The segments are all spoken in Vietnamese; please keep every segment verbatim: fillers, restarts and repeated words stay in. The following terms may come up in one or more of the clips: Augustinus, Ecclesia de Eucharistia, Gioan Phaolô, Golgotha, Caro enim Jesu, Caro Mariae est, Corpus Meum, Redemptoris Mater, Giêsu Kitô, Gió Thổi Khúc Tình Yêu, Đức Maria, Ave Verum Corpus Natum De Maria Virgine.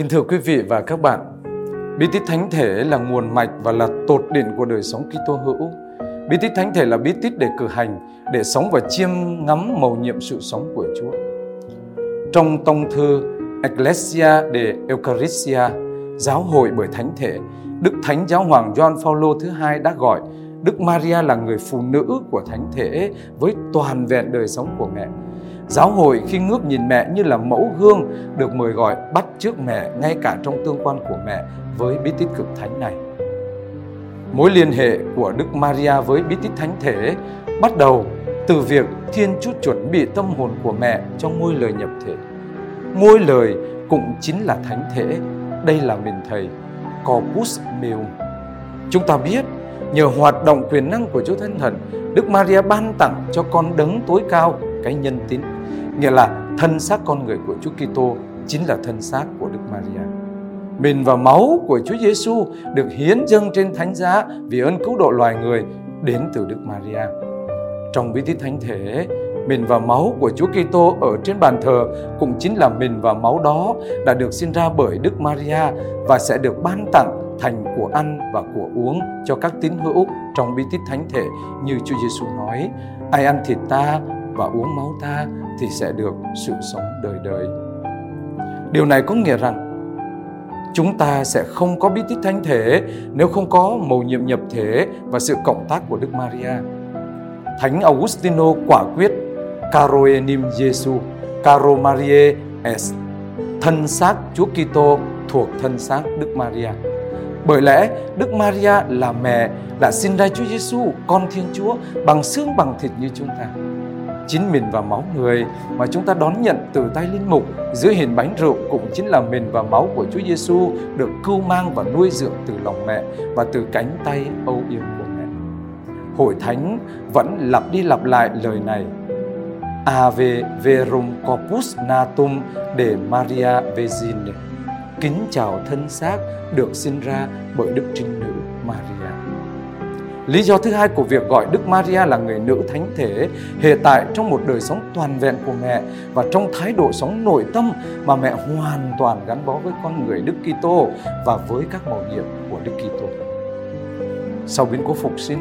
Kính thưa quý vị và các bạn, bí tích thánh thể là nguồn mạch và là tột đỉnh của đời sống Kitô hữu. Bí tích thánh thể là bí tích để cử hành, để sống và chiêm ngắm mầu nhiệm sự sống của Chúa. Trong tông thư Ecclesia de Eucharistia, giáo hội bởi thánh thể, Đức Thánh Giáo Hoàng John Paul thứ hai đã gọi Đức Maria là người phụ nữ của thánh thể với toàn vẹn đời sống của mẹ. Giáo hội khi ngước nhìn mẹ như là mẫu gương được mời gọi bắt chước mẹ ngay cả trong tương quan của mẹ với bí tích cực thánh này. Mối liên hệ của Đức Maria với bí tích thánh thể bắt đầu từ việc Thiên Chúa chuẩn bị tâm hồn của mẹ cho ngôi lời nhập thể. Ngôi lời cũng chính là thánh thể, đây là mình thầy, Corpus Meum. Chúng ta biết, nhờ hoạt động quyền năng của Chúa Thánh Thần, Đức Maria ban tặng cho con đấng tối cao cái nhân tín, nghĩa là thân xác con người của Chúa Kitô chính là thân xác của Đức Maria. Mình và máu của Chúa Giêsu được hiến dâng trên thánh giá vì ơn cứu độ loài người đến từ Đức Maria. Trong bí tích thánh thể, mình và máu của Chúa Kitô ở trên bàn thờ cũng chính là mình và máu đó đã được sinh ra bởi Đức Maria và sẽ được ban tặng thành của ăn và của uống cho các tín hữu trong bí tích thánh thể, như Chúa Giêsu nói: ai ăn thịt ta và uống máu ta thì sẽ được sự sống đời đời. Điều này có nghĩa rằng chúng ta sẽ không có bí tích thánh thể nếu không có mầu nhiệm nhập thể và sự cộng tác của Đức Maria. Thánh Augustinus quả quyết: Caro enim Jesu, Caro Mariae est. Thân xác Chúa Kitô thuộc thân xác Đức Maria. Bởi lẽ Đức Maria là mẹ, là sinh ra Chúa Giêsu, con Thiên Chúa, bằng xương bằng thịt như chúng ta. Chính mình và máu người mà chúng ta đón nhận từ tay linh mục dưới hình bánh rượu cũng chính là mình và máu của Chúa Giêsu được cưu mang và nuôi dưỡng từ lòng mẹ và từ cánh tay âu yếm của mẹ. Hội thánh vẫn lặp đi lặp lại lời này: Ave Verum Corpus Natum De Maria Virgine. Kính chào thân xác được sinh ra bởi Đức Trinh Nữ Maria. Lý do thứ hai của việc gọi Đức Maria là người nữ thánh thể hiện tại trong một đời sống toàn vẹn của mẹ và trong thái độ sống nội tâm mà mẹ hoàn toàn gắn bó với con người Đức Kitô và với các mầu nhiệm của Đức Kitô. Sau biến cố phục sinh,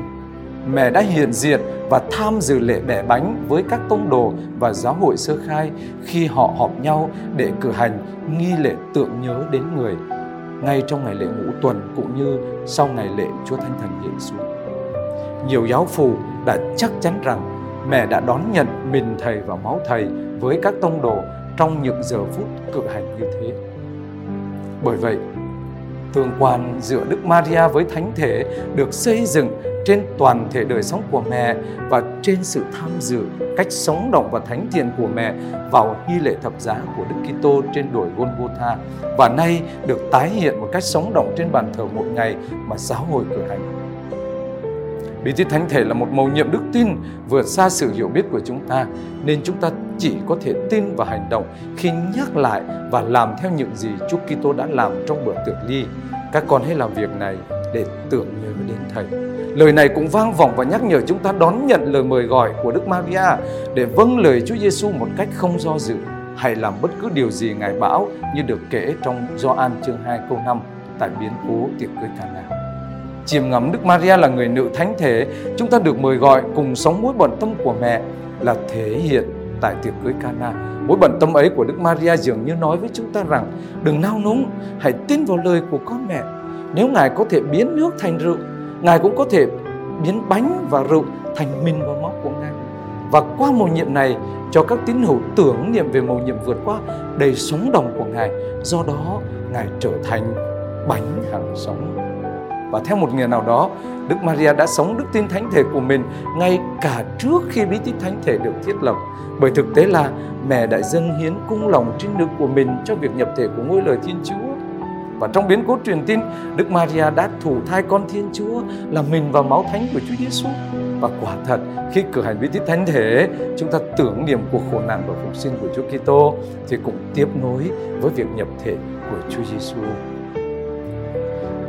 mẹ đã hiện diện và tham dự lễ đẻ bánh với các tông đồ và giáo hội sơ khai khi họ họp nhau để cử hành nghi lễ tưởng nhớ đến người, ngay trong ngày lễ ngũ tuần cũng như sau ngày lễ Chúa Thánh Thần hiện xuống. Nhiều giáo phụ đã chắc chắn rằng mẹ đã đón nhận mình thầy và máu thầy với các tông đồ trong những giờ phút cử hành như thế. Bởi vậy, tương quan giữa Đức Maria với thánh thể được xây dựng trên toàn thể đời sống của mẹ và trên sự tham dự, cách sống động và thánh thiện của mẹ vào nghi lễ thập giá của Đức Kitô trên đồi Golgotha, và nay được tái hiện một cách sống động trên bàn thờ một ngày mà giáo hội cử hành. Bí tích thánh thể là một mầu nhiệm đức tin vượt xa sự hiểu biết của chúng ta, nên chúng ta chỉ có thể tin và hành động khi nhắc lại và làm theo những gì Chúa Kitô đã làm trong bữa tiệc ly. Các con hãy làm việc này để tưởng nhớ đến Thầy. Lời này cũng vang vọng và nhắc nhở chúng ta đón nhận lời mời gọi của Đức Maria để vâng lời Chúa Giêsu một cách không do dự, hay làm bất cứ điều gì Ngài bảo, như được kể trong Gioan chương hai câu năm tại biến cố tiệc cưới Cana. Chiêm ngắm Đức Maria là người nữ thánh thể, chúng ta được mời gọi cùng sống mối bận tâm của mẹ là thể hiện tại tiệc cưới Cana. Mối bận tâm ấy của Đức Maria dường như nói với chúng ta rằng: đừng nao núng, hãy tin vào lời của con mẹ. Nếu Ngài có thể biến nước thành rượu, Ngài cũng có thể biến bánh và rượu thành mình và máu của Ngài. Và qua mầu nhiệm này, cho các tín hữu tưởng niệm về mầu nhiệm vượt qua đầy sống đồng của Ngài, do đó Ngài trở thành bánh hàng sống. Và theo một nghĩa nào đó, Đức Maria đã sống đức tin thánh thể của mình ngay cả trước khi bí tích thánh thể được thiết lập. Bởi thực tế là mẹ đã dâng hiến cung lòng trinh nữ của mình cho việc nhập thể của ngôi lời Thiên Chúa. Và trong biến cố truyền tin, Đức Maria đã thụ thai con Thiên Chúa là mình và máu thánh của Chúa Giêsu. Và quả thật, khi cử hành bí tích thánh thể, chúng ta tưởng niệm cuộc khổ nạn và phục sinh của Chúa Kitô thì cũng tiếp nối với việc nhập thể của Chúa Giêsu.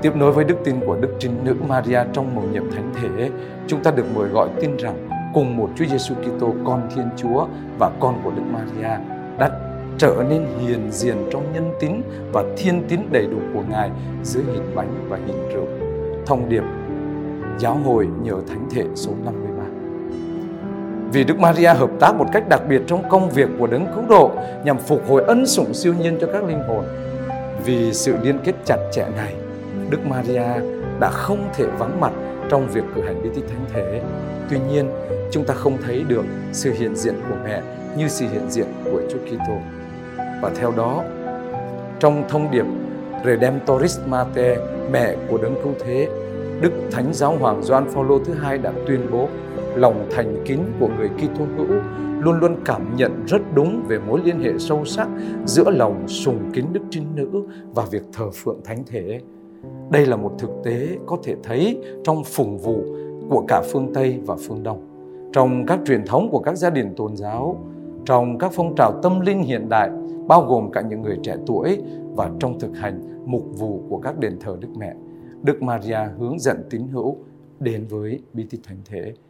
Tiếp nối với đức tin của Đức Trinh Nữ Maria trong mầu nhiệm thánh thể, chúng ta được mời gọi tin rằng cùng một Chúa Giêsu Kitô, con Thiên Chúa và con của Đức Maria, đã trở nên hiền diền trong nhân tín và thiên tín đầy đủ của Ngài dưới hình bánh và hình rượu. Thông điệp Giáo hội nhờ Thánh thể số năm mươi ba. Vì Đức Maria hợp tác một cách đặc biệt trong công việc của Đấng Cứu Độ nhằm phục hồi ân sủng siêu nhiên cho các linh hồn. Vì sự liên kết chặt chẽ này, Đức Maria đã không thể vắng mặt trong việc cử hành bí tích Thánh Thể. Tuy nhiên, chúng ta không thấy được sự hiện diện của mẹ như sự hiện diện của Chúa Kitô. Và theo đó, trong thông điệp Redemptoris Mater, mẹ của Đấng Cứu Thế, Đức Thánh Giáo Hoàng Gioan Phaolô thứ hai đã tuyên bố lòng thành kính của người Kitô hữu luôn luôn cảm nhận rất đúng về mối liên hệ sâu sắc giữa lòng sùng kính Đức Trinh Nữ và việc thờ phượng Thánh Thể. Đây là một thực tế có thể thấy trong phụng vụ của cả phương Tây và phương Đông, trong các truyền thống của các gia đình tôn giáo, trong các phong trào tâm linh hiện đại, bao gồm cả những người trẻ tuổi, và trong thực hành mục vụ của các đền thờ Đức Mẹ. Đức Maria hướng dẫn tín hữu đến với bí tích Thánh Thể.